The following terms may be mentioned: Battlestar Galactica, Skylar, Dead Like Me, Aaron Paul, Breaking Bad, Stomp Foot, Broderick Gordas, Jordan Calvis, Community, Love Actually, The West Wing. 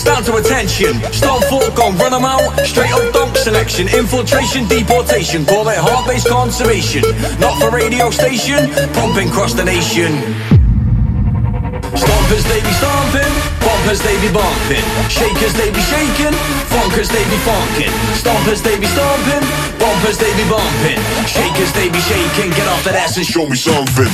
Stand to attention. Stomp Foot, gone, run them out. Straight up donk selection. Infiltration, deportation. Call it hard-based conservation. Not for radio station, pumping across the nation. Stompers, they be stomping. Bumpers, they be bumping. Shakers, they be shaking. Funkers, they be funking. Stompers, they be stomping. Bumpers, they be bumping. Shakers, they be shaking. Get off that ass and show me something.